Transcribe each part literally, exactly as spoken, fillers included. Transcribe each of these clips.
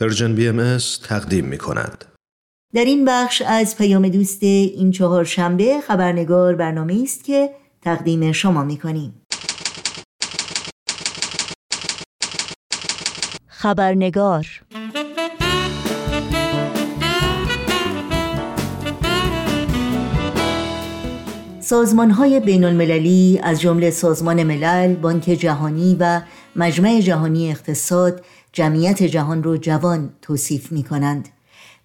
پرژن بی ام اس تقدیم می کند. در این بخش از پیام دوست این چهارشنبه خبرنگار برنامه‌ای است که تقدیم شما می کنیم. خبرنگار. سازمان‌های بین‌المللی از جمله سازمان ملل، بانک جهانی و مجمع جهانی اقتصاد جمعیت جهان رو جوان توصیف می‌کنند.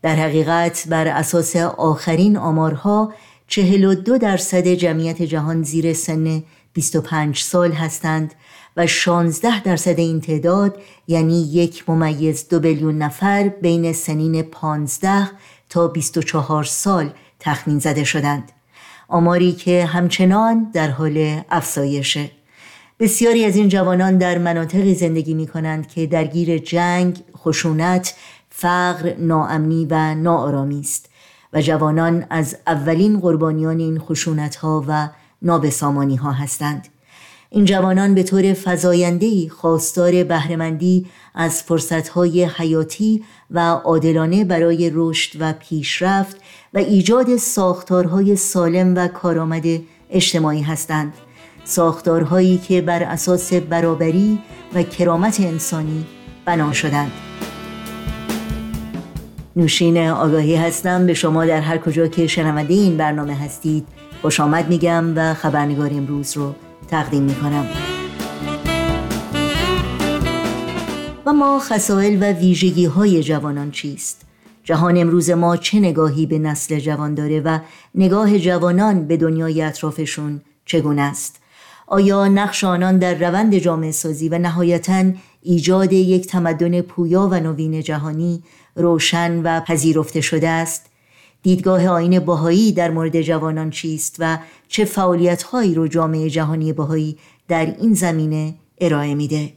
در حقیقت بر اساس آخرین آمارها چهل و دو درصد جمعیت جهان زیر سن بیست و پنج سال هستند و شانزده درصد این تعداد یعنی یک ممیز دو بیلیون نفر بین سنین پانزده تا بیست و چهار سال تخمین زده شدند. آماری که همچنان در حال افزایشه. بسیاری از این جوانان در مناطقی زندگی می کنند که درگیر جنگ، خشونت، فقر، ناامنی و ناآرامی است و جوانان از اولین قربانیان این خشونت‌ها و نابسامانی‌ها هستند. این جوانان به طور فزاینده‌ای خواستار بهره‌مندی از فرصت‌های حیاتی و عادلانه برای رشد و پیشرفت و ایجاد ساختارهای سالم و کارآمد اجتماعی هستند، ساختارهایی که بر اساس برابری و کرامت انسانی بنا شدند. نوشین آگاهی هستم. به شما در هر کجا که شنونده این برنامه هستید خوش آمد میگم و خبرنگار امروز رو تقدیم میکنم. و ما خصائل و ویژگی های جوانان چیست؟ جهان امروز ما چه نگاهی به نسل جوان داره و نگاه جوانان به دنیای اطرافشون چگونه است؟ آیا نقش آنان در روند جامعه سازی و نهایتاً ایجاد یک تمدن پویا و نوین جهانی روشن و پذیرفته شده است؟ دیدگاه آیین بهایی در مورد جوانان چیست و چه فعالیت‌هایی رو جامعه جهانی بهایی در این زمینه ارائه میده؟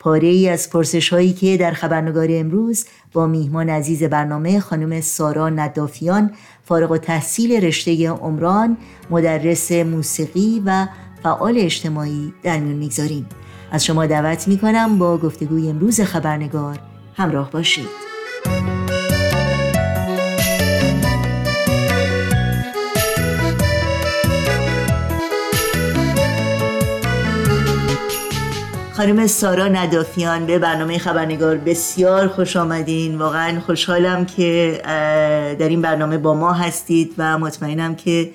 پاره‌ای از پرسش‌هایی که در خبرنگار امروز با میهمان عزیز برنامه خانم سارا ندافیان، فارغ‌التحصیل رشته عمران، مدرس موسیقی و فعال اجتماعی در میون میگذاریم. از شما دعوت میکنم با گفتگوی امروز خبرنگار همراه باشید. خانم سارا ندافیان، به برنامه خبرنگار بسیار خوش آمدین. واقعا خوشحالم که در این برنامه با ما هستید و مطمئنم که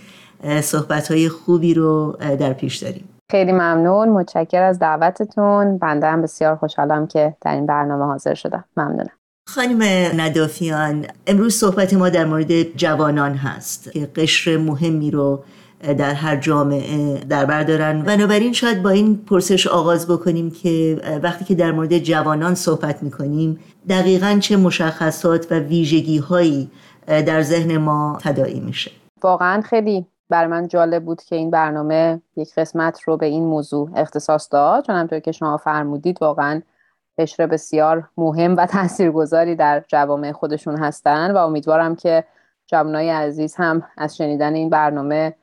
صحبت‌های خوبی رو در پیش داریم. خیلی ممنون، متشکر از دعوتتون. بنده هم بسیار خوشحالم که در این برنامه حاضر شدم. ممنونم. خانم ندافیان، امروز صحبت ما در مورد جوانان هست که قشر مهمی رو در هر جامعه در بر دارن. بنابراین شاید با این پرسش آغاز بکنیم که وقتی که در مورد جوانان صحبت می‌کنیم دقیقاً چه مشخصات و ویژگی‌هایی در ذهن ما تداعی میشه؟ واقعاً خیلی بر من جالب بود که این برنامه یک قسمت رو به این موضوع اختصاص داد، چون همونطور که شما فرمودید واقعاً قشر بسیار مهم و تاثیرگذاری در جوامع خودشون هستن و امیدوارم که جوانای عزیز هم از شنیدن این برنامه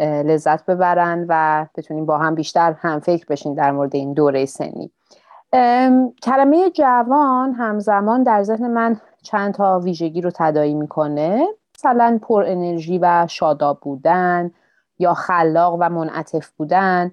لذت ببرن و بتونیم با هم بیشتر هم فکر بشین در مورد این دوره سنی. کلمه جوان همزمان در ذهن من چند تا ویژگی رو تداعی میکنه، مثلا پر انرژی و شاداب بودن یا خلاق و منعطف بودن.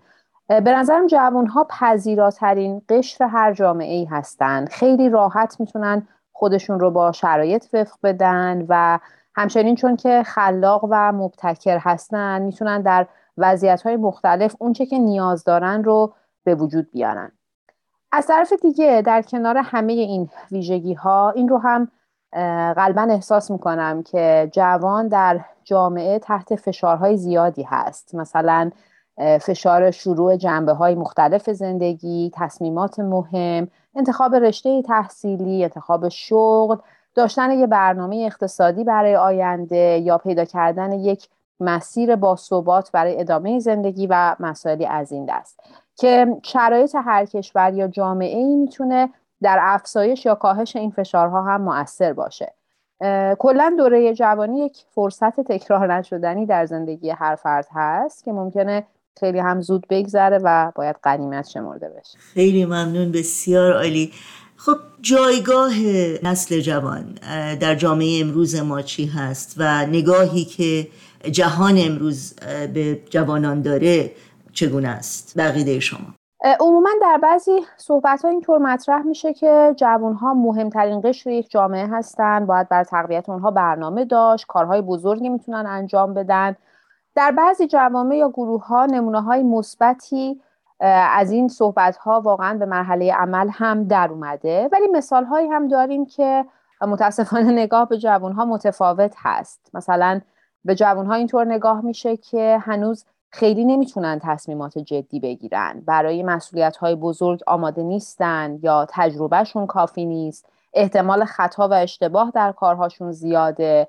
به نظرم جوان‌ها پذیراترین قشر هر جامعه‌ای هستند. خیلی راحت میتونن خودشون رو با شرایط وفق بدن و همچنین چون که خلاق و مبتکر هستن میتونن در وضعیت‌های مختلف اونچه که نیاز دارن رو به وجود بیارن. از طرف دیگه در کنار همه این ویژگی‌ها این رو هم غالباً احساس میکنم که جوان در جامعه تحت فشارهای زیادی هست، مثلا فشار شروع جنبه‌های مختلف زندگی، تصمیمات مهم، انتخاب رشته تحصیلی، انتخاب شغل، داشتن یک برنامه اقتصادی برای آینده یا پیدا کردن یک مسیر باثبات برای ادامه زندگی و مسائلی از این دست که شرایط هر کشور یا جامعه‌ای میتونه در افزایش یا کاهش این فشارها هم مؤثر باشه. کلا دوره جوانی یک فرصت تکرار نشدنی در زندگی هر فرد هست که ممکنه خیلی هم زود بگذره و باید غنیمت شمرده بشه. خیلی ممنون، بسیار عالی. خب جایگاه نسل جوان در جامعه امروز ما چی هست و نگاهی که جهان امروز به جوانان داره چگونه است؟ بقیده شما. عموما در بعضی صحبت‌ها اینطور مطرح میشه که جوان‌ها مهمترین قشر یک جامعه هستند، باید بر تقویت اونها برنامه داشت، کارهای بزرگی میتونن انجام بدن. در بعضی جوامع یا گروه‌ها نمونه‌های مثبتی از این صحبت‌ها واقعا به مرحله عمل هم در اومده، ولی مثال‌هایی هم داریم که متاسفانه نگاه به جوان‌ها متفاوت هست. مثلا به جوان‌ها اینطور نگاه میشه که هنوز خیلی نمیتونن تصمیمات جدی بگیرن، برای مسئولیت‌های بزرگ آماده نیستن یا تجربهشون کافی نیست، احتمال خطا و اشتباه در کارهاشون زیاده.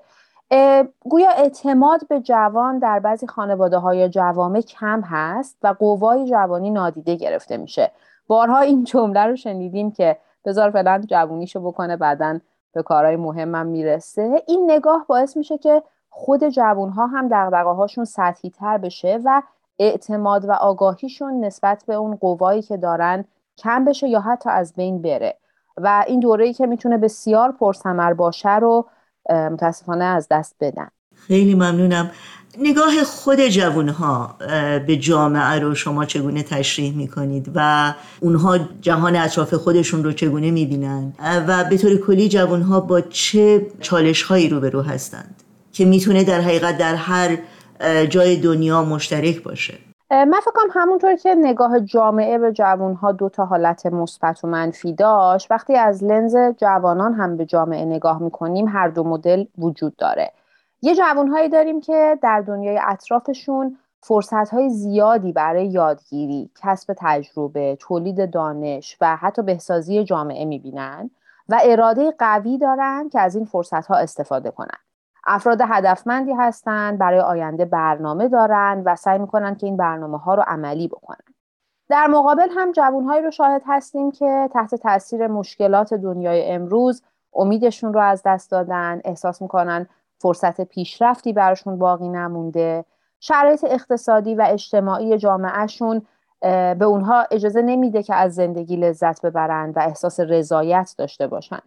گویا اعتماد به جوان در بعضی خانواده‌ها یا جوامع کم هست و قوای جوانی نادیده گرفته میشه. بارها این جمله رو شنیدیم که بذار فعلا جوونیشو بکنه بعدن به کارهای مهمم میرسه. این نگاه باعث میشه که خود جوان‌ها هم دغدغه‌هاشون سطحی‌تر بشه و اعتماد و آگاهیشون نسبت به اون قوایی که دارن کم بشه یا حتی از بین بره و این دوره‌ای که میتونه بسیار پرثمر باشه رو متاسفانه از دست بدن. خیلی ممنونم. نگاه خود جوان‌ها به جامعه رو شما چگونه تشریح می‌کنید و اونها جهان اطراف خودشون رو چگونه می‌بینن و به طور کلی جوان‌ها با چه چالش‌هایی روبرو هستند که میتونه در حقیقت در هر جای دنیا مشترک باشه؟ من فکر کنم همونطور که نگاه جامعه به جوانها دو تا حالت مثبت و منفی داشت، وقتی از لنز جوانان هم به جامعه نگاه میکنیم هر دو مدل وجود داره. یه جوانهایی داریم که در دنیای اطرافشون فرصتهای زیادی برای یادگیری، کسب تجربه، تولید دانش و حتی بهسازی جامعه میبینن و اراده قوی دارن که از این فرصتها استفاده کنن. افراد هدفمندی هستند، برای آینده برنامه دارند و سعی میکنند که این برنامه ها رو عملی بکنند. در مقابل هم جوانهایی رو شاهد هستیم که تحت تاثیر مشکلات دنیای امروز امیدشون رو از دست دادن، احساس میکنن فرصت پیشرفتی براشون باقی نمونده، شرایط اقتصادی و اجتماعی جامعهشون به اونها اجازه نمیده که از زندگی لذت ببرن و احساس رضایت داشته باشن.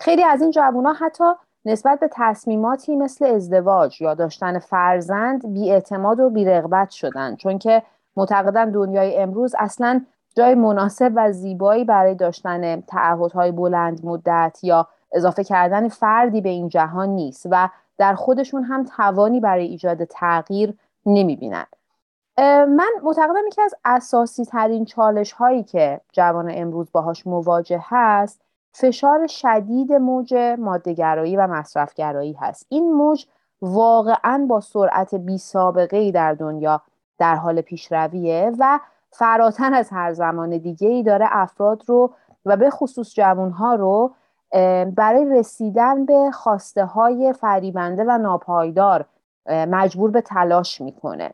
خیلی از این جوانها حتی نسبت به تصمیماتی مثل ازدواج یا داشتن فرزند بی‌اعتماد و بی‌رغبت شدن، چون که معتقدن دنیای امروز اصلاً جای مناسب و زیبایی برای داشتن تعهدهای بلند مدت یا اضافه کردن فردی به این جهان نیست و در خودشون هم توانی برای ایجاد تغییر نمی‌بینن. من معتقدم یکی از اساسی ترین چالش هایی که جوان امروز باهاش مواجه هست فشار شدید موج ماده‌گرایی و مصرف‌گرایی هست. این موج واقعاً با سرعت بی‌سابقه‌ای در دنیا در حال پیشرویه و فراتر از هر زمان دیگه‌ای داره افراد رو و به خصوص جوان‌ها رو برای رسیدن به خواسته‌های فریبنده و ناپایدار مجبور به تلاش می‌کنه.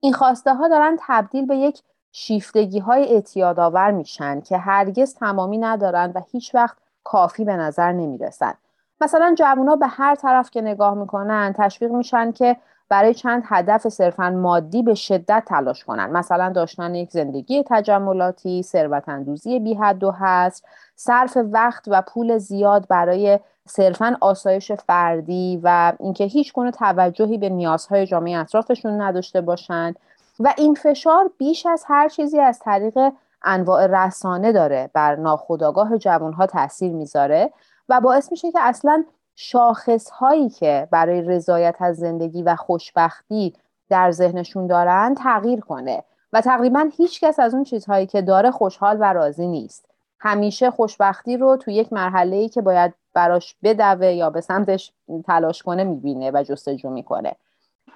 این خواسته‌ها دارن تبدیل به یک شیفتگی‌های اعتیادآور میشن که هرگز تمامی ندارن و هیچ وقت کافی به نظر نمیرسن. مثلا جوان‌ها به هر طرف که نگاه میکنن تشویق میشن که برای چند هدف صرفاً مادی به شدت تلاش کنن، مثلا داشتن یک زندگی تجملاتی، ثروت‌اندوزی بی‌حد و حصر، صرف وقت و پول زیاد برای صرفاً آسایش فردی و اینکه هیچگونه توجهی به نیازهای جامعه اطرافشون نداشته باشن. و این فشار بیش از هر چیزی از طریق انواع رسانه داره بر ناخودآگاه جوان‌ها تأثیر میذاره و باعث میشه که اصلاً شاخص‌هایی که برای رضایت از زندگی و خوشبختی در ذهنشون دارن تغییر کنه و تقریباً هیچکس از اون چیزهایی که داره خوشحال و راضی نیست. همیشه خوشبختی رو تو یک مرحله‌ای که باید براش بدوه یا به سمتش تلاش کنه میبینه و جستجو میکنه.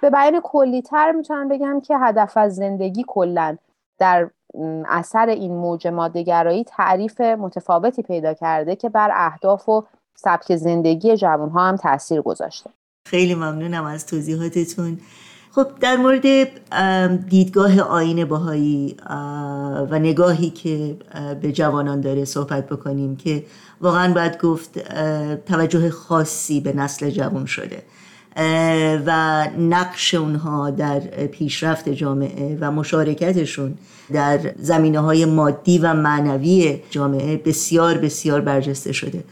به بیان کلی‌تر میتونم بگم که هدف از زندگی کلاً در اثر این موج ماده‌گرایی تعریف متفاوتی پیدا کرده که بر اهداف و سبک زندگی جوان‌ها هم تأثیر گذاشته. خیلی ممنونم از توضیحاتتون. خب در مورد دیدگاه آیین بهایی و نگاهی که به جوانان داره صحبت بکنیم که واقعاً باید گفت توجه خاصی به نسل جوان شده. و نقش اونها در پیشرفت جامعه و مشارکتشون در زمینه‌های مادی و معنوی جامعه بسیار بسیار برجسته شده.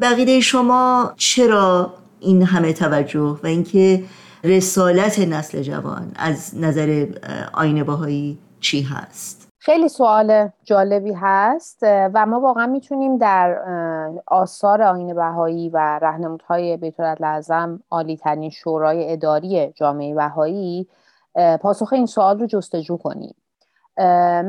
بقیده شما چرا این همه توجه و اینکه رسالت نسل جوان از نظر آیین بهایی چی هست؟ خیلی سوال جالبی هست و ما واقعا میتونیم در آثار آیین بهایی و رهنمودهای بیت‌العدل عالی‌ترین شورای اداری جامعه بهایی پاسخ این سوال رو جستجو کنیم.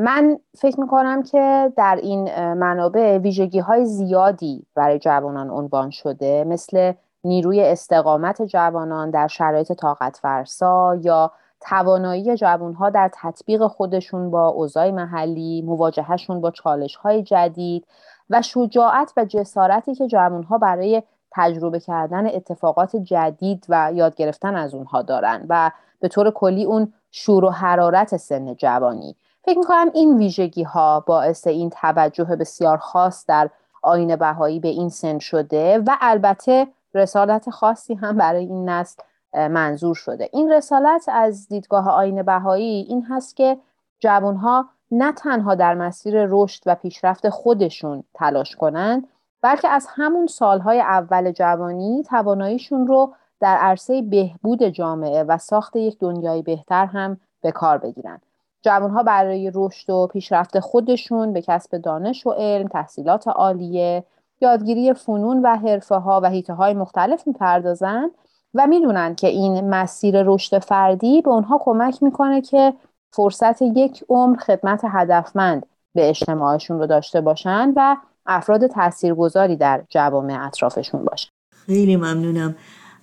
من فکر میکنم که در این منابع ویژگی‌های زیادی برای جوانان عنوان شده، مثل نیروی استقامت جوانان در شرایط طاقت فرسا یا توانایی جوانها در تطبیق خودشون با اوضاع محلی، مواجههشون با چالش‌های جدید و شجاعت و جسارتی که جوانها برای تجربه کردن اتفاقات جدید و یاد گرفتن از اونها دارن و به طور کلی اون شور و حرارت سن جوانی. فکر می‌کنم این ویژگی‌ها باعث این توجه بسیار خاص در آیین بهایی به این سن شده و البته رسالت خاصی هم برای این نسل منظور شده. این رسالت از دیدگاه آیین بهایی این هست که جوانها نه تنها در مسیر رشد و پیشرفت خودشون تلاش کنند، بلکه از همون سالهای اول جوانی تواناییشون رو در عرصه بهبود جامعه و ساخت یک دنیای بهتر هم به کار بگیرن. جوانها برای رشد و پیشرفت خودشون به کسب دانش و علم، تحصیلات عالیه، یادگیری فنون و حرفه‌ها و حیطه‌های مختلف می‌پردازن و می‌دونن که این مسیر رشد فردی به اونها کمک می‌کنه که فرصت یک عمر خدمت هدفمند به اجتماعشون رو داشته باشن و افراد تاثیرگذاری در جوامع اطرافشون باشن. خیلی ممنونم.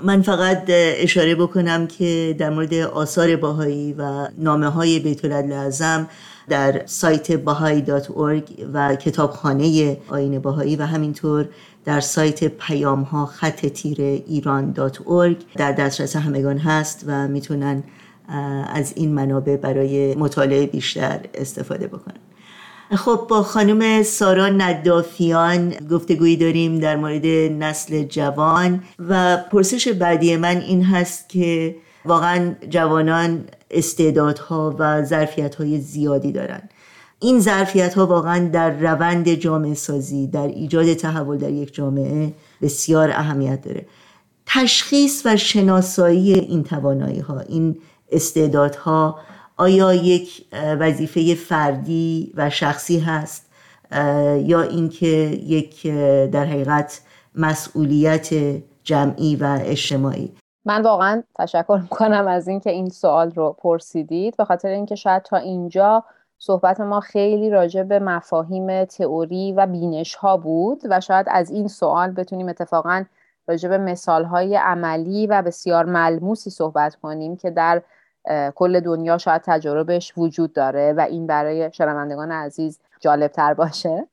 من فقط اشاره بکنم که در مورد آثار بهایی و نامه‌های بیت‌العدل در سایت بهایی دات اورگ و کتابخانه آیین بهایی و همینطور در سایت پیام‌ها خط تیر ایران دات اورگ در دسترس همگان هست و میتونن از این منابع برای مطالعه بیشتر استفاده بکنن. خب با خانم سارا ندافیان گفتگویی داریم در مورد نسل جوان و پرسش بعدی من این هست که واقعا جوانان استعدادها و ظرفیت‌های زیادی دارن. این ظرفیت‌ها واقعا در روند جامعه سازی، در ایجاد تحول در یک جامعه بسیار اهمیت داره. تشخیص و شناسایی این توانایی‌ها، این استعدادها آیا یک وظیفه فردی و شخصی هست یا اینکه یک در حقیقت مسئولیت جمعی و اجتماعی؟ من واقعا تشکر میکنم از اینکه این سوال رو پرسیدید، به خاطر اینکه شاید تا اینجا صحبت ما خیلی راجع به مفاهیم تئوری و بینش ها بود و شاید از این سوال بتونیم اتفاقا راجع به مثال های عملی و بسیار ملموسی صحبت کنیم که در کل دنیا شاید تجربهش وجود داره و این برای شنوندگان عزیز جالبتر باشه.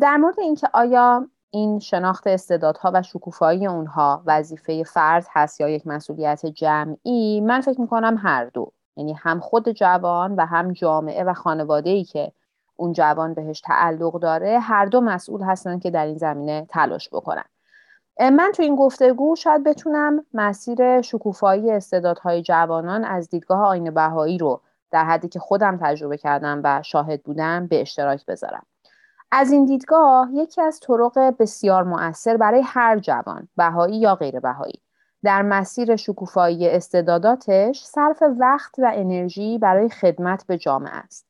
در مورد اینکه آیا این شناخت استعدادها و شکوفایی اونها وظیفه فرد هست یا یک مسئولیت جمعی، من فکر میکنم هر دو، یعنی هم خود جوان و هم جامعه و خانواده‌ای که اون جوان بهش تعلق داره هر دو مسئول هستن که در این زمینه تلاش بکنن. من تو این گفتگو شاید بتونم مسیر شکوفایی استعدادهای جوانان از دیدگاه آیین بهایی رو در حدی که خودم تجربه کردم و شاهد بودم به اشتراک بذارم. از این دیدگاه یکی از طرق بسیار مؤثر برای هر جوان، بهایی یا غیر بهایی، در مسیر شکوفایی استعداداتش صرف وقت و انرژی برای خدمت به جامعه است.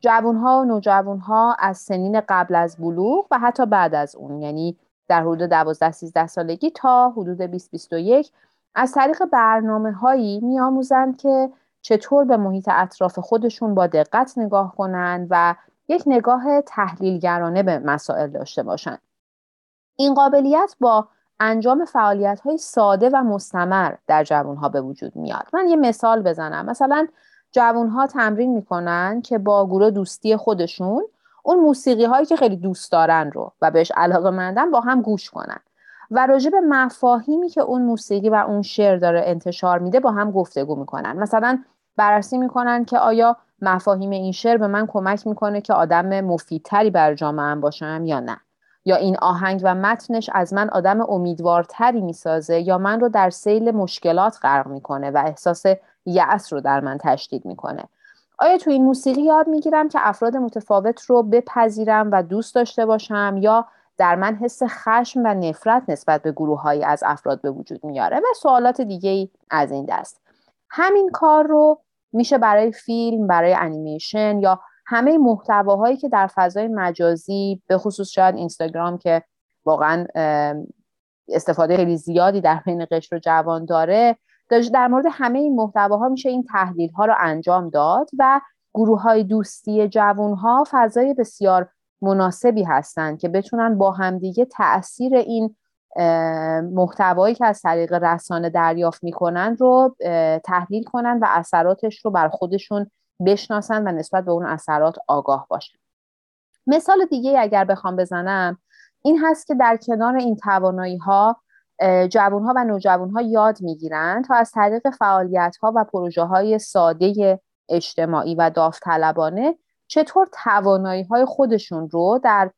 جوانها و نوجوانها از سنین قبل از بلوغ و حتی بعد از اون، یعنی در حدود دوازده سیزده سالگی تا حدود بیست بیست و یک، از طریق برنامه‌هایی می‌آموزند که چطور به محیط اطراف خودشون با دقت نگاه کنند و یک نگاه تحلیلگرانه به مسائل داشته باشند. این قابلیت با انجام فعالیت‌های ساده و مستمر در جوان‌ها به وجود میاد. من یه مثال بزنم. مثلا جوان‌ها تمرین می‌کنن که با گروه دوستی خودشون اون موسیقی هایی که خیلی دوست دارن رو و بهش علاقه مندن با هم گوش کنن و راجع به مفاهیمی که اون موسیقی و اون شعر داره انتشار میده با هم گفتگو میکنن. مثلا بررسی میکنن که آیا مفاهیم این شعر به من کمک میکنه که آدم مفیدتری بر جامعه ام باشم یا نه. یا این آهنگ و متنش از من آدم امیدوارتری میسازه یا من رو در سیل مشکلات غرق میکنه و احساس یأس رو در من تشدید میکنه. آیا تو این موسیقی یاد میگیرم که افراد متفاوت رو بپذیرم و دوست داشته باشم یا در من حس خشم و نفرت نسبت به گروه‌هایی از افراد به وجود میاره و سوالات دیگه‌ای از این دست. همین کار رو میشه برای فیلم، برای انیمیشن یا همه محتواهایی که در فضای مجازی به خصوص شاید اینستاگرام که واقعا استفاده خیلی زیادی در بین قشر جوان داره، در مورد همه این محتواها میشه این تحلیل‌ها رو انجام داد و گروه‌های دوستی جوان‌ها فضای بسیار مناسبی هستن که بتونن با همدیگه تأثیر این محتوایی که از طریق رسانه دریافت میکنن رو تحلیل کنن و اثراتش رو بر خودشون بشناسن و نسبت به اون اثرات آگاه باشن. مثال دیگه اگر بخوام بزنم این هست که در کنار این توانایی ها جوان‌ها و نوجوان‌ها یاد میگیرن تا از طریق فعالیت‌ها و پروژه‌های ساده اجتماعی و داوطلبانه چطور توانایی‌های خودشون رو در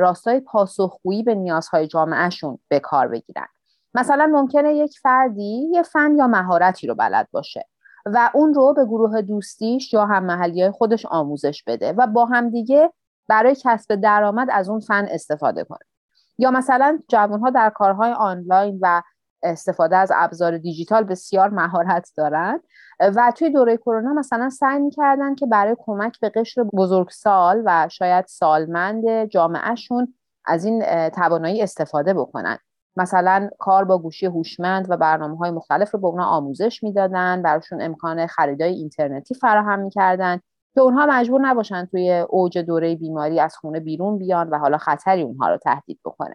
راستای پاسخگویی به نیازهای جامعهشون به کار بگیرن. مثلا ممکنه یک فردی یه فن یا مهارتی رو بلد باشه و اون رو به گروه دوستیش یا هم محلیای خودش آموزش بده و با هم دیگه برای کسب درآمد از اون فن استفاده کنه. یا مثلا جوان‌ها در کارهای آنلاین و استفاده از ابزار دیجیتال بسیار مهارت دارن و توی دوره کرونا مثلا سعی می‌کردن که برای کمک به قشر بزرگسال و شاید سالمند جامعهشون از این توانایی استفاده بکنن. مثلا کار با گوشی هوشمند و برنامه‌های مختلف رو به اونا آموزش میدادن، براشون امکان خریدای اینترنتی فراهم می‌کردن که اونها مجبور نباشن توی اوج دوره بیماری از خونه بیرون بیان و حالا خطری اونها رو تهدید بکنه.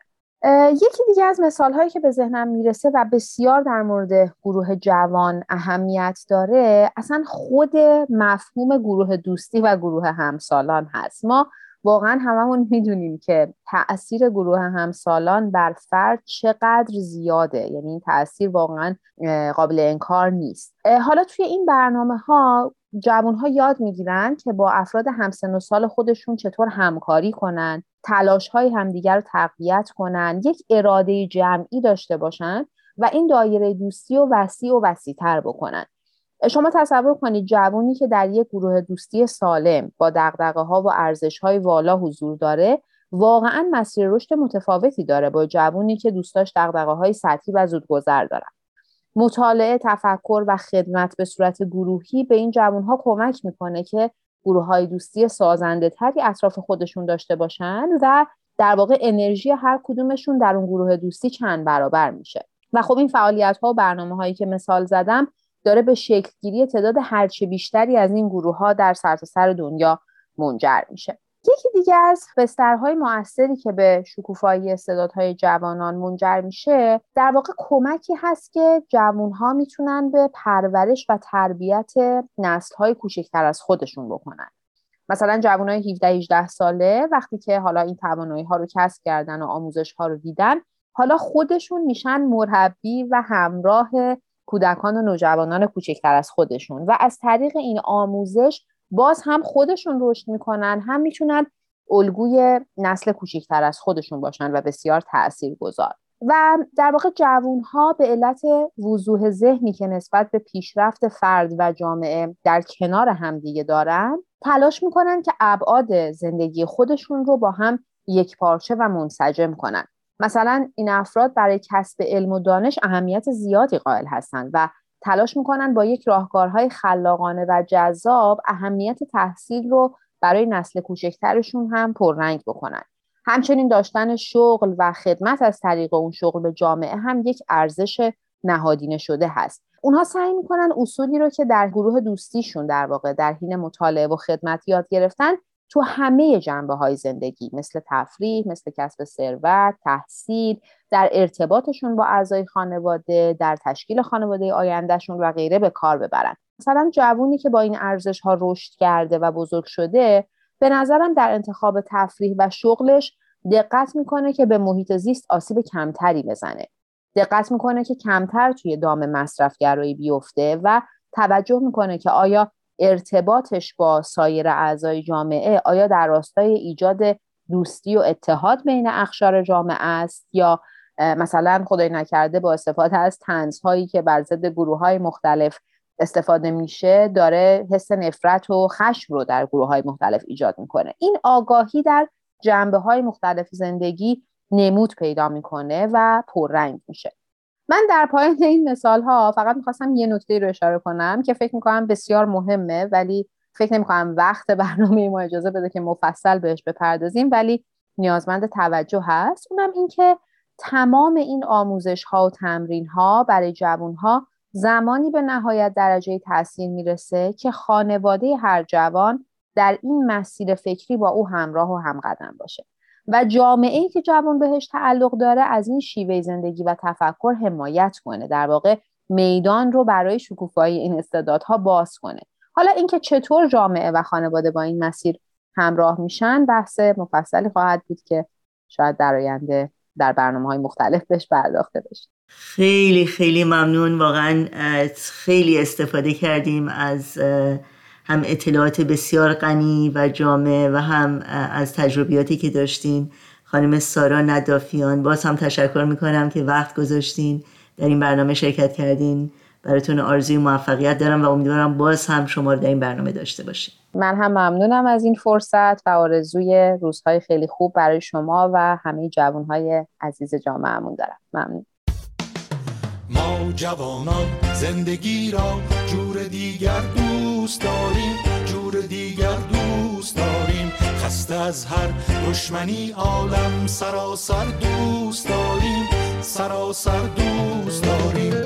یکی دیگه از مثالهایی که به ذهنم میرسه و بسیار در مورد گروه جوان اهمیت داره اصلا خود مفهوم گروه دوستی و گروه همسالان هست. ما واقعا هممون میدونیم که تأثیر گروه همسالان بر فرد چقدر زیاده، یعنی این تأثیر واقعا قابل انکار نیست. حالا توی این برنامه ها جوان‌ها یاد می‌گیرن که با افراد همسن و سال خودشون چطور همکاری کنن، تلاش‌های همدیگر رو تقویت کنن، یک اراده جمعی داشته باشن و این دایره دوستی رو وسیع و وسیع‌تر بکنن. شما تصور کنید جوانی که در یک گروه دوستی سالم با دغدغه‌ها و ارزش‌های والا حضور داره، واقعاً مسیر رشد متفاوتی داره با جوانی که دوستاش دغدغه‌های سطحی و زودگذر دارن. مطالعه، تفکر و خدمت به صورت گروهی به این جوان‌ها کمک میکنه که گروه‌های دوستی سازنده تری اطراف خودشون داشته باشن و در واقع انرژی هر کدومشون در اون گروه دوستی چند برابر میشه. و خب این فعالیت‌ها و برنامه‌هایی که مثال زدم داره به شکل‌گیری تعداد هرچه بیشتری از این گروه‌ها در سرتاسر دنیا منجر میشه. یکی دیگه از بسترهای مؤثری که به شکوفایی استعدادهای جوانان منجر میشه در واقع کمکی هست که جوانها میتونن به پرورش و تربیت نسلهای کوچکتر از خودشون بکنن. مثلا جوانای هفده هجده ساله وقتی که حالا این توانایی‌ها رو کسب کردن و آموزش‌ها رو دیدن، حالا خودشون میشن مربی و همراه کودکان و نوجوانان کوچکتر از خودشون و از طریق این آموزش باز هم خودشون رشد میکنن، هم میتونن الگوی نسل کوچکتر از خودشون باشن و بسیار تاثیرگذار. و در واقع جوانها به علت وضوح ذهنی که نسبت به پیشرفت فرد و جامعه در کنار همدیگه دارن، تلاش میکنن که ابعاد زندگی خودشون رو با هم یکپارچه و منسجم کنن. مثلا این افراد برای کسب علم و دانش اهمیت زیادی قائل هستن و تلاش میکنن با یک راهکارهای خلاقانه و جذاب اهمیت تحصیل رو برای نسل کوچکترشون هم پررنگ بکنن. همچنین داشتن شغل و خدمت از طریق اون شغل به جامعه هم یک ارزش نهادینه شده هست. اونها سعی میکنن اصولی رو که در گروه دوستیشون در واقع در حین مطالعه و خدمت یاد گرفتن تو همه جنبه‌های زندگی، مثل تفریح، مثل کسب ثروت، تحصیل، در ارتباطشون با اعضای خانواده، در تشکیل خانواده آیندهشون و غیره به کار ببرن. مثلا جوونی که با این ارزش‌ها رشد کرده و بزرگ شده، به نظرم در انتخاب تفریح و شغلش دقت میکنه که به محیط زیست آسیب کمتری بزنه. دقت میکنه که کمتر توی دام مصرف‌گرایی بیفته و توجه میکنه که آیا ارتباطش با سایر اعضای جامعه آیا در راستای ایجاد دوستی و اتحاد بین اقشار جامعه است، یا مثلا خدای نکرده با استفاده از طنزهایی که بر ضد گروه‌های مختلف استفاده میشه داره حس نفرت و خشم رو در گروه‌های مختلف ایجاد میکنه. این آگاهی در جنبه‌های مختلف زندگی نمود پیدا میکنه و پررنگ میشه. من در پایان این مثال‌ها فقط می‌خواستم یه نکته رو اشاره کنم که فکر می‌کنم بسیار مهمه، ولی فکر نمی‌کنم وقت برنامه ما اجازه بده که مفصل بهش بپردازیم، ولی نیازمند توجه هست. اونم این که تمام این آموزش‌ها و تمرین‌ها برای جوان‌ها زمانی به نهایت درجه تحصیل میرسه که خانواده هر جوان در این مسیر فکری با او همراه و همقدم باشه و جامعه‌ای که جوان بهش تعلق داره از این شیوه زندگی و تفکر حمایت کنه، در واقع میدان رو برای شکوفایی این استعدادها باز کنه. حالا اینکه چطور جامعه و خانواده با این مسیر همراه میشن بحث مفصلی خواهد بود که شاید در آینده در برنامه‌های مختلف بهش پرداخته بشه. خیلی خیلی ممنون، واقعا خیلی استفاده کردیم از هم اطلاعات بسیار غنی و جامع و هم از تجربیاتی که داشتین. خانم سارا ندافیان، باز هم تشکر میکنم که وقت گذاشتین در این برنامه شرکت کردین. براتون آرزوی موفقیت دارم و امیدوارم باز هم شما رو در این برنامه داشته باشین. من هم ممنونم از این فرصت و آرزوی روزهای خیلی خوب برای شما و همه جوانهای عزیز جامعه‌مون دارم. ممنون. ما جوانان زندگی را جور دیگر دوست داریم، جور دیگر دوست داریم، خسته از هر دشمنی عالم سراسر دوست داریم، سراسر دوست داریم.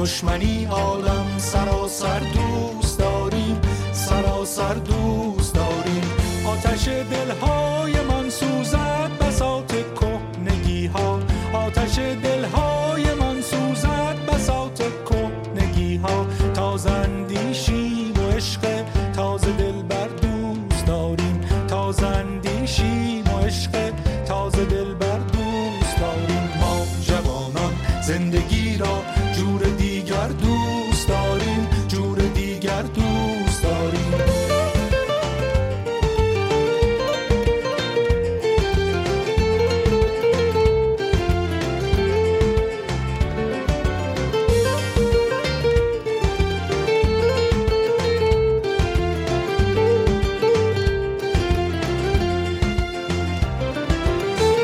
دشمنی عالم سراسر دوست داریم، سراسر دوست داریم. آتش دلهای من سوزد بساط کهنگی ها، آتش دلهای من سوزد بساط کهنگی ها، تازه اندیشی و عشق تازه دل بر دوست داریم، تازه اندیشی و عشق تازه دل بر دوست داریم. ما جوانان زندگی را جور دیگر دوست داریم، جور دیگر دوست داریم.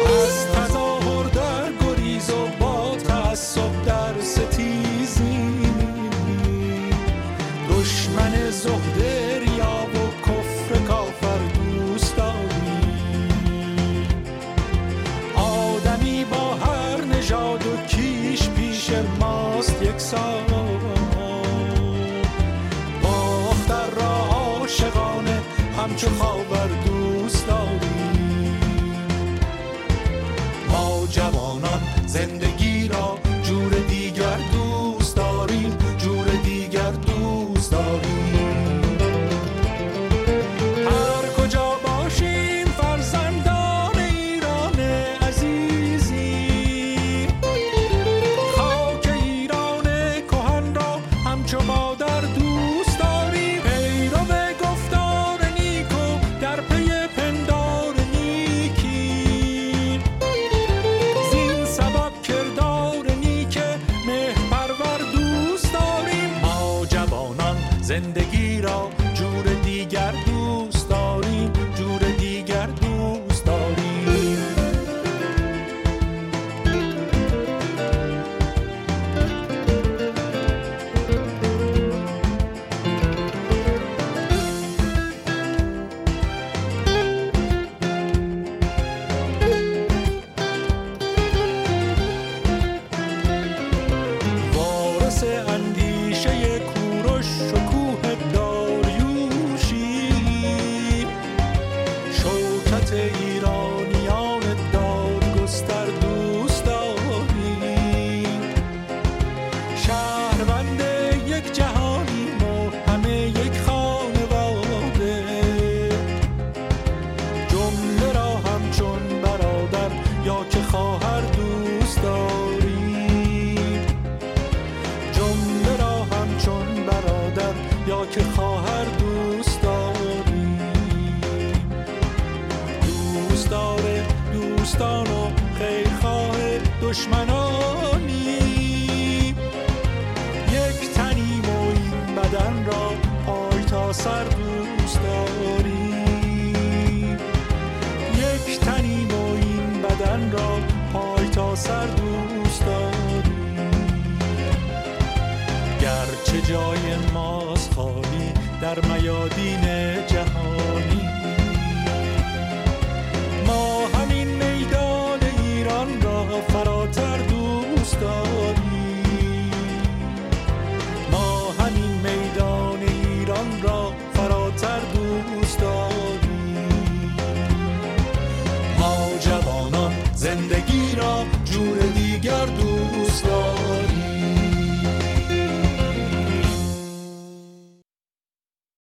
از تظاهر در گریز و با تعصب در ستیز، دشمن زهد ریا و کفر کافر دوست داریم. آدمی با هر نژاد و کیش پیش ماست یکسان، باختر را عاشقانه همچو خاور دوست داریم. ما جوانان زندگی را جور دیگر دوست داریم، جور دیگر دوست داریم. هر کجا باشیم فرزندان ایران عزیزی، خاک ایران کهن را همچو مادر دوست داریم. پیرو گفتار نیک و در پی پندار نیکی، زین سبب کردار نیکی سر دوست داریم، یک تنیم و این بدن را پای تا سر دوست داریم. گرچه جای ماست خالی در میادین